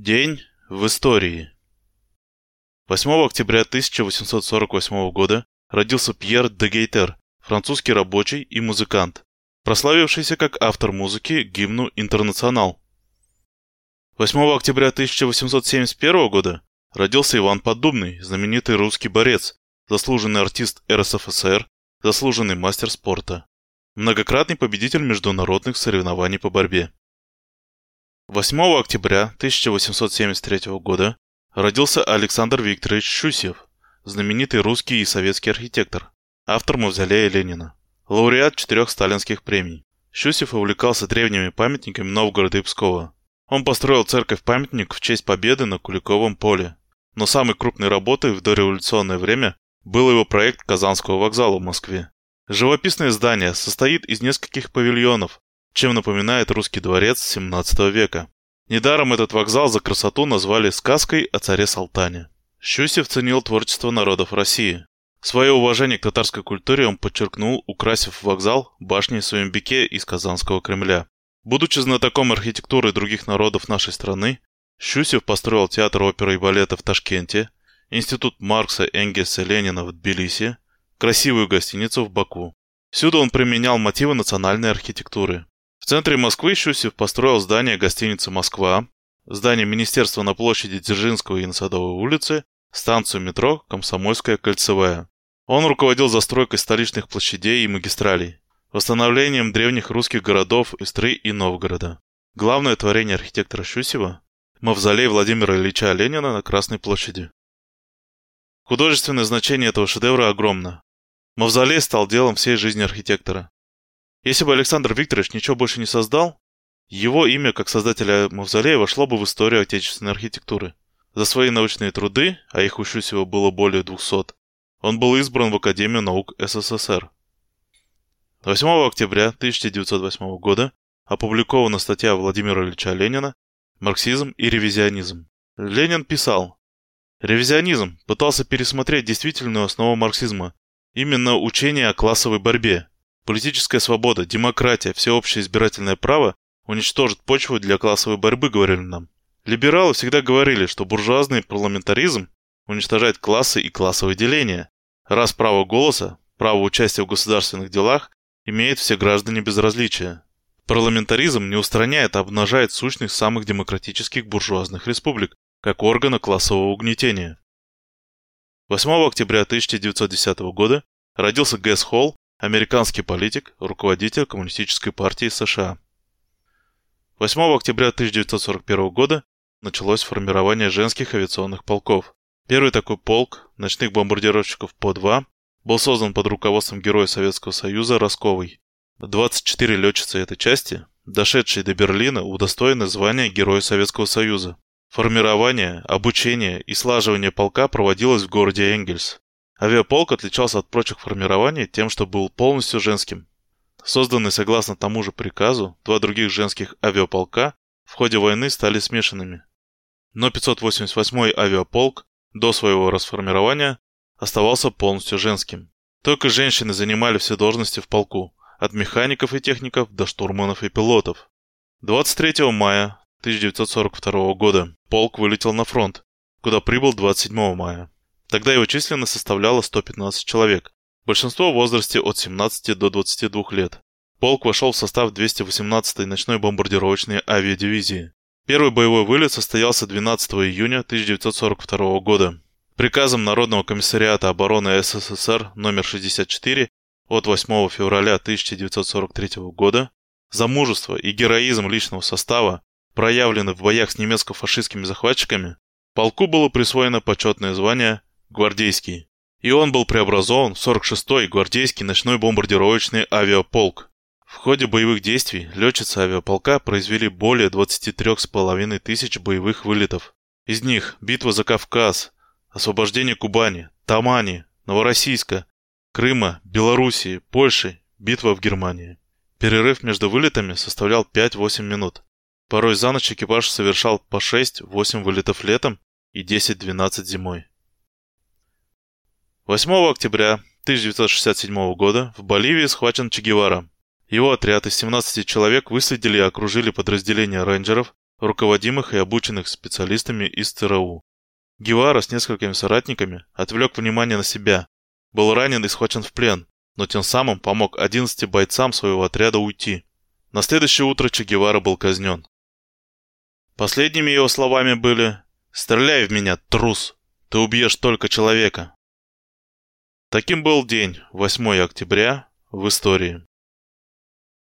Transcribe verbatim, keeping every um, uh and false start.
День в истории. восьмого октября тысяча восемьсот сорок восьмого года родился Пьер Дегейтер, французский рабочий и музыкант, прославившийся как автор музыки к гимну «Интернационал». восьмого октября тысяча восемьсот семьдесят первого года родился Иван Поддубный, знаменитый русский борец, заслуженный артист эр эс эф эс эр, заслуженный мастер спорта, многократный победитель международных соревнований по борьбе. восьмого октября тысяча восемьсот семьдесят третьего года родился Александр Викторович Щусев, знаменитый русский и советский архитектор, автор мавзолея Ленина, лауреат четырех сталинских премий. Щусев увлекался древними памятниками Новгорода и Пскова. Он построил церковь-памятник в честь победы на Куликовом поле. Но самой крупной работой в дореволюционное время был его проект Казанского вокзала в Москве. Живописное здание состоит из нескольких павильонов, чем напоминает русский дворец семнадцатого века. Недаром этот вокзал за красоту назвали сказкой о царе Салтане. Щусев ценил творчество народов России. Свое уважение к татарской культуре он подчеркнул, украсив вокзал башней Суембике из Казанского Кремля. Будучи знатоком архитектуры других народов нашей страны, Щусев построил театр оперы и балета в Ташкенте, институт Маркса, Энгельса, Ленина в Тбилиси, красивую гостиницу в Баку. Всюду он применял мотивы национальной архитектуры. В центре Москвы Щусев построил здание гостиницы «Москва», здание министерства на площади Дзержинского и на Садовой улице, станцию метро «Комсомольская кольцевая». Он руководил застройкой столичных площадей и магистралей, восстановлением древних русских городов Истры и Новгорода. Главное творение архитектора Щусева – мавзолей Владимира Ильича Ленина на Красной площади. Художественное значение этого шедевра огромно. Мавзолей стал делом всей жизни архитектора. Если бы Александр Викторович ничего больше не создал, его имя как создателя мавзолея вошло бы в историю отечественной архитектуры. За свои научные труды, а их у Щусева было более двухсот, он был избран в Академию наук СССР. восьмого октября тысяча девятьсот восьмого года опубликована статья Владимира Ильича Ленина «Марксизм и ревизионизм». Ленин писал: «Ревизионизм пытался пересмотреть действительную основу марксизма, именно учение о классовой борьбе. Политическая свобода, демократия, всеобщее избирательное право уничтожат почву для классовой борьбы», говорили нам. Либералы всегда говорили, что буржуазный парламентаризм уничтожает классы и классовые деления, раз право голоса, право участия в государственных делах имеют все граждане без различия. Парламентаризм не устраняет, а обнажает сущность самых демократических буржуазных республик, как органа классового угнетения. восьмого октября тысяча девятьсот десятого года родился Гэсхолл, американский политик, руководитель Коммунистической партии США. восьмого октября тысяча девятьсот сорок первого года началось формирование женских авиационных полков. Первый такой полк, ночных бомбардировщиков По-два, был создан под руководством героя Советского Союза Расковой. двадцать четыре летчицы этой части, дошедшие до Берлина, удостоены звания Героя Советского Союза. Формирование, обучение и слаживание полка проводилось в городе Энгельс. Авиаполк отличался от прочих формирований тем, что был полностью женским. Созданные согласно тому же приказу, два других женских авиаполка в ходе войны стали смешанными. Но пятьсот восемьдесят восьмой авиаполк до своего расформирования оставался полностью женским. Только женщины занимали все должности в полку, от механиков и техников до штурманов и пилотов. двадцать третьего мая тысяча девятьсот сорок второго года полк вылетел на фронт, куда прибыл двадцать седьмого мая. Тогда его численность составляла сто пятнадцать человек, большинство в возрасте от семнадцати до двадцати двух лет. Полк вошел в состав двести восемнадцатой ночной бомбардировочной авиадивизии. Первый боевой вылет состоялся двенадцатого июня тысяча девятьсот сорок второго года. Приказом Народного комиссариата обороны СССР номер шестьдесят четыре от восьмого февраля тысяча девятьсот сорок третьего года за мужество и героизм личного состава, проявленный в боях с немецко-фашистскими захватчиками, полку было присвоено почетное звание «Гвардейский», и он был преобразован в сорок шестой гвардейский ночной бомбардировочный авиаполк. В ходе боевых действий летчицы авиаполка произвели более двадцати трёх с половиной тысяч боевых вылетов. Из них битва за Кавказ, освобождение Кубани, Тамани, Новороссийска, Крыма, Белоруссии, Польши, битва в Германии. Перерыв между вылетами составлял пять-восемь минут. Порой за ночь экипаж совершал по шесть-восемь вылетов летом и десять-двенадцать зимой. восьмого октября тысяча девятьсот шестьдесят седьмого года в Боливии схвачен Че Гевара. Его отряд из семнадцати человек выследили и окружили подразделение рейнджеров, руководимых и обученных специалистами из ЦРУ. Гевара с несколькими соратниками отвлек внимание на себя, был ранен и схвачен в плен, но тем самым помог одиннадцати бойцам своего отряда уйти. На следующее утро Че Гевара был казнен. Последними его словами были: «Стреляй в меня, трус! Ты убьешь только человека!» Таким был день, восьмое октября, в истории.